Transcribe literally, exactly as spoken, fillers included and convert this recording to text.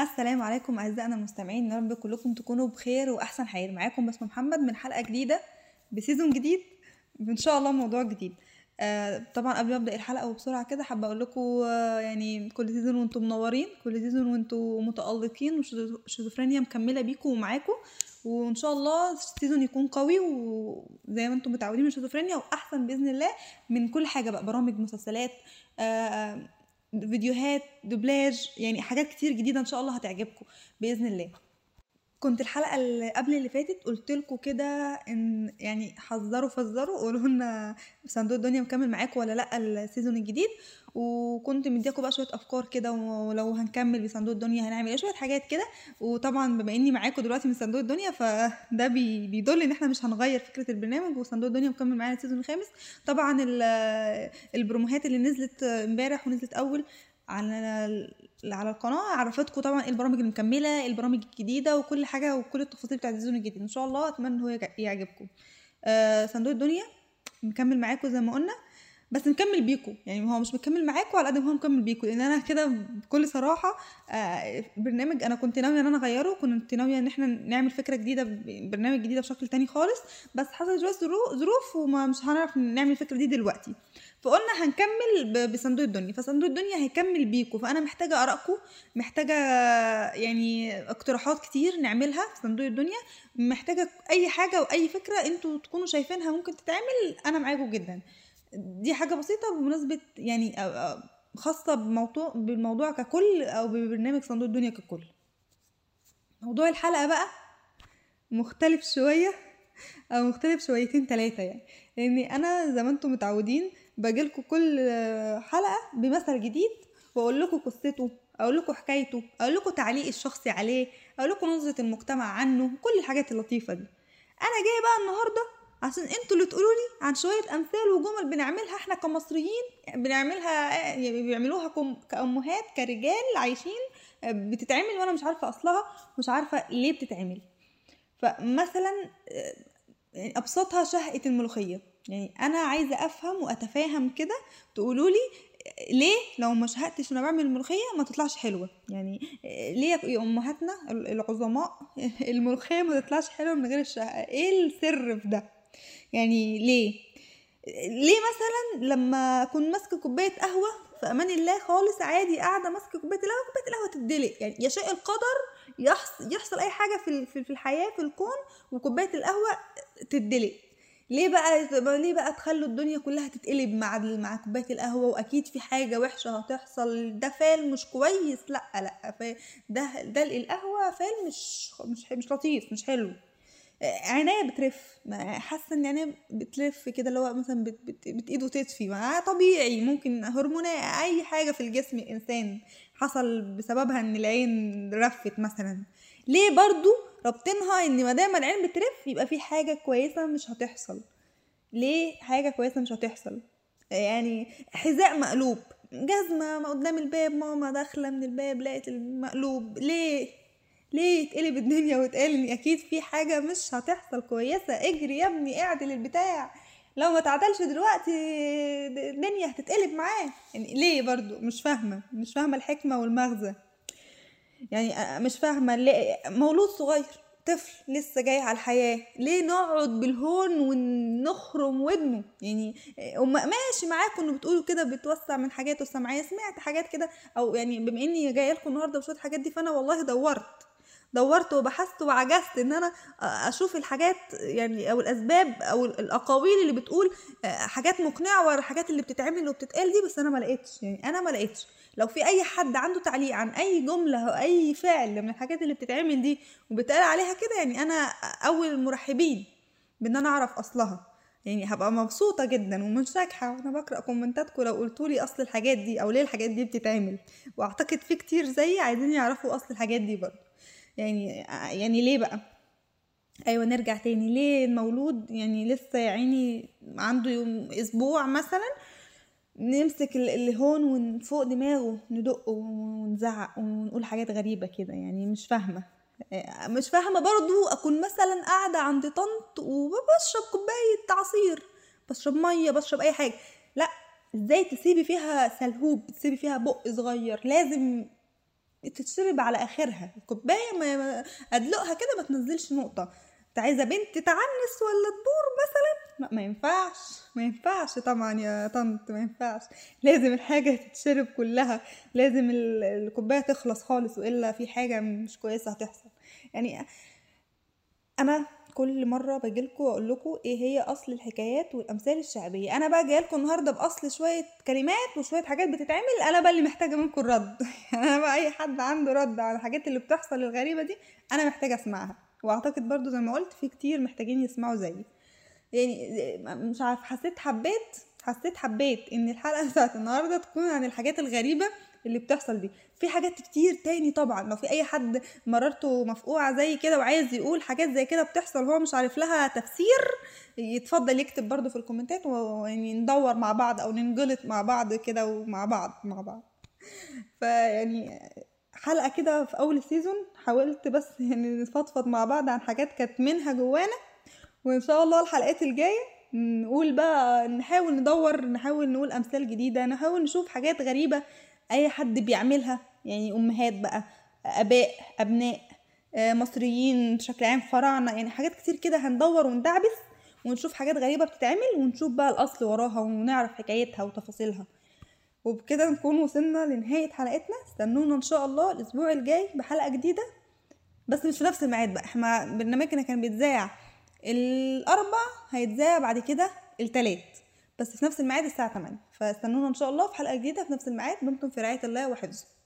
السلام عليكم اعزائنا المستمعين، يا رب كلكم تكونوا بخير واحسن حال. معاكم باسم محمد من حلقه جديده بسيزون جديد ان شاء الله، موضوع جديد. آه طبعا قبل ما ابدا الحلقه وبسرعه كده حابه اقول لكم آه يعني كل سيزون وانتم منورين، كل سيزون وانتم متالقين، وشيزوفرينيا مكمله بيكم ومعاكم، وان شاء الله السيزون يكون قوي وزي ما انتم متعودين من شيزوفرينيا، واحسن باذن الله من كل حاجه بقى، برامج، مسلسلات، آه فيديوهات، دوبلاج، يعني حاجات كتير جديده ان شاء الله هتعجبكم باذن الله. كنت الحلقه اللي قبل اللي فاتت قلت لكم كده ان يعني حذروا فذروا، قولوا لنا صندوق الدنيا مكمل معاكم ولا لا السيزون الجديد، وكنت مديكم بقى شويه افكار كده، ولو هنكمل بصندوق الدنيا هنعمل ايه، شويه حاجات كده. وطبعا بما اني معاكم دلوقتي من صندوق الدنيا فده بيدل ان احنا مش هنغير فكره البرنامج، وصندوق الدنيا مكمل معانا السيزون الخامس. طبعا البروموهات اللي نزلت امبارح ونزلت اول على على القناه عرفتكم طبعا ايه البرامج المكمله، البرامج الجديده، وكل حاجه وكل التفاصيل بتاعه السيزون الجديد ان شاء الله. اتمنى ان هو يعجبكم. آه صندوق الدنيا مكمل معاكم زي ما قلنا، بس مكمل بيكم، يعني هو مش مكمل معاكم على قد ما هو مكمل بيكم، لان انا كده بكل صراحه آه برنامج انا كنت ناويه ان انا اغيره، كنت ناويه ان احنا نعمل فكره جديده، برنامج جديده بشكل تاني خالص، بس حصلت شويه ظروف ومش هنعرف نعمل الفكره دي دلوقتي، فقلنا هنكمل بصندوق الدنيا. فصندوق الدنيا هيكمل بيكم، فانا محتاجه ارائكم، محتاجه يعني اقتراحات كتير نعملها في صندوق الدنيا، محتاجه اي حاجه واي فكره انتوا تكونوا شايفينها ممكن تتعمل، انا معاكم جدا. دي حاجه بسيطه بمناسبه يعني خاصه بموضوع بالموضوع ككل او ببرنامج صندوق الدنيا ككل. موضوع الحلقه بقى مختلف شويه او مختلف شويتين ثلاثه، يعني لاني انا زي ما انتم متعودين باجيلكم كل حلقه بمثل جديد واقول لكم قصته، اقول لكم حكايته، اقول لكم تعليقي الشخصي عليه، اقول لكم نظره المجتمع عنه، كل الحاجات اللطيفه دي. انا جايه بقى النهارده عشان انتوا اللي تقولوا لي عن شويه امثال وجمل بنعملها احنا كمصريين، بنعملها بيعملوها كامهات، كرجال عايشين، بتتعمل وانا مش عارفه اصلها، مش عارفه ليه بتتعمل. فمثلا ابسطها شهقه الملوخيه، يعني انا عايزه افهم واتفاهم كده، تقولوا لي ليه لو ما شهقتش وانا بعمل الملوخيه ما تطلعش حلوه، يعني ليه يا امهاتنا العظماء الملوخيه ما تطلعش حلوه من غير الشهقه، ايه السر في ده؟ يعني ليه ليه مثلا لما اكون ماسكه كوبايه قهوه في امان الله خالص عادي، قاعده ماسكه كوبايه القهوه، كوبايه القهوه تتدلق، يعني يا شيء القدر يحصل, يحصل اي حاجه في في الحياه في الكون وكوبايه القهوه تتدلق، ليه بقى ليه بقى تخلوا الدنيا كلها تتقلب مع مع كوبايه القهوه، واكيد في حاجه وحشه هتحصل، ده فال مش كويس، لا لا ده دلق القهوه فال مش مش مش لطيف، مش حلو. عينيا بترف، حاسه ان عينيا بتلف كده، اللي هو مثلا بت بت بت ايده تطفي، ما طبيعي، ممكن هرمونات، اي حاجه في الجسم الانسان حصل بسببها ان العين رفت مثلا، ليه برضو ربطينها ان ما دام العين بترف يبقى في حاجه كويسه مش هتحصل، ليه حاجه كويسه مش هتحصل؟ يعني حذاء مقلوب، جزمه ما قدام الباب، ماما داخله من الباب لقيت المقلوب، ليه ليه يتقلب الدنيا وتقال ان اكيد في حاجه مش هتحصل كويسه، اجري يا ابني اعدل البتاع، لو ما تعدلش دلوقتي الدنيا هتتقلب معاه، يعني ليه برضو مش فاهمه مش فاهمه الحكمه والمغزى، يعني مش فاهمه ليه مولود صغير طفل لسه جاي على الحياه ليه نقعد بالهون ونخرم ودنه، يعني ماشي معاكم انه بتقولوا كده بتوسع من حاجات والسمعيه، سمعت حاجات كده، او يعني بما اني جايه لكم النهارده بشويه الحاجات دي، فانا والله دورت دورت وبحثت وعجزت ان انا اشوف الحاجات يعني او الاسباب او الاقاويل اللي بتقول حاجات مقنعه ورا الحاجات اللي بتتعمل وبتتقال دي، بس انا ما لقيتش، يعني انا ما لقيتش. لو في اي حد عنده تعليق عن اي جمله او اي فعل من الحاجات اللي بتتعمل دي وبتقال عليها كده، يعني انا اول المرحبين بان انا اعرف اصلها، يعني هبقى مبسوطه جدا ومنشكحه وانا بقرا كومنتاتكم لو قلتوا لي اصل الحاجات دي او ليه الحاجات دي بتتعمل، واعتقد في كتير زي عايزين يعرفوا اصل الحاجات دي برضه، يعني يعني ليه بقى. ايوه نرجع تاني، ليه المولود يعني لسه يا عيني عنده يوم اسبوع مثلا نمسك الهون ونفوق دماغه ندقه ونزعق ونقول حاجات غريبه كده، يعني مش فاهمه مش فاهمه برضو اكون مثلا قاعده عند طنط وبشرب كوبايه عصير، بشرب ميه، بشرب اي حاجه، لا ازاي تسيبي فيها سلهوب، تسيبي فيها بق صغير، لازم تتشرب على اخرها، كوبايه ادلقها كده ما تنزلش نقطه. انت عايزه بنت تتعنس ولا تبور مثلا؟ لا ما ينفعش، ما ينفعش طبعا يا طنط، ما ينفعش، لازم الحاجه تتشرب كلها، لازم الكوبايه تخلص خالص والا في حاجه مش كويسه هتحصل. يعني انا كل مره باجيلكوا واقول لكم ايه هي اصل الحكايات والامثال الشعبيه. انا بقى جايلكوا النهارده باصل شويه كلمات وشويه حاجات بتتعمل، انا بقى اللي محتاجه منكم الرد. انا بقى اي حد عنده رد على الحاجات اللي بتحصل الغريبه دي انا محتاجه اسمعها، واعتقد برضو زي ما قلت في كتير محتاجين يسمعوا زيي. يعني مش عارف، حسيت حبيت حسيت حبيت ان الحلقه بتاعت النهارده تكون عن الحاجات الغريبه اللي بتحصل دي. في حاجات كتير تاني طبعا، لو في اي حد مررته مفقوعه زي كده وعايز يقول حاجات زي كده بتحصل هو مش عارف لها تفسير، يتفضل يكتب برضو في الكومنتات، ويعني ندور مع بعض او ننجلط مع بعض كده ومع بعض مع بعض. فيعني حلقه كده في اول السيزون حاولت بس يعني نفضفض مع بعض عن حاجات كانت منها جوانا، وان شاء الله الحلقات الجايه نقول بقى، نحاول ندور، نحاول نقول امثال جديده، نحاول نشوف حاجات غريبه اي حد بيعملها. يعني امهات بقى، اباء، ابناء، مصريين بشكل عام، فراعنه، يعني حاجات كتير كده هندور وندعبس ونشوف حاجات غريبه بتتعمل ونشوف بقى الاصل وراها ونعرف حكايتها وتفاصيلها. وبكده نكون وصلنا لنهايه حلقتنا. استنونا ان شاء الله الاسبوع الجاي بحلقه جديده، بس مش في نفس الميعاد بقى. احنا برنامجنا كان بيتذاع الاربع، هيتذاع بعد كده التلات، بس في نفس الميعاد الساعة تمانية. فاستنونا ان شاء الله في حلقة جديدة في نفس الميعاد. دمتم في رعاية الله وحفظه.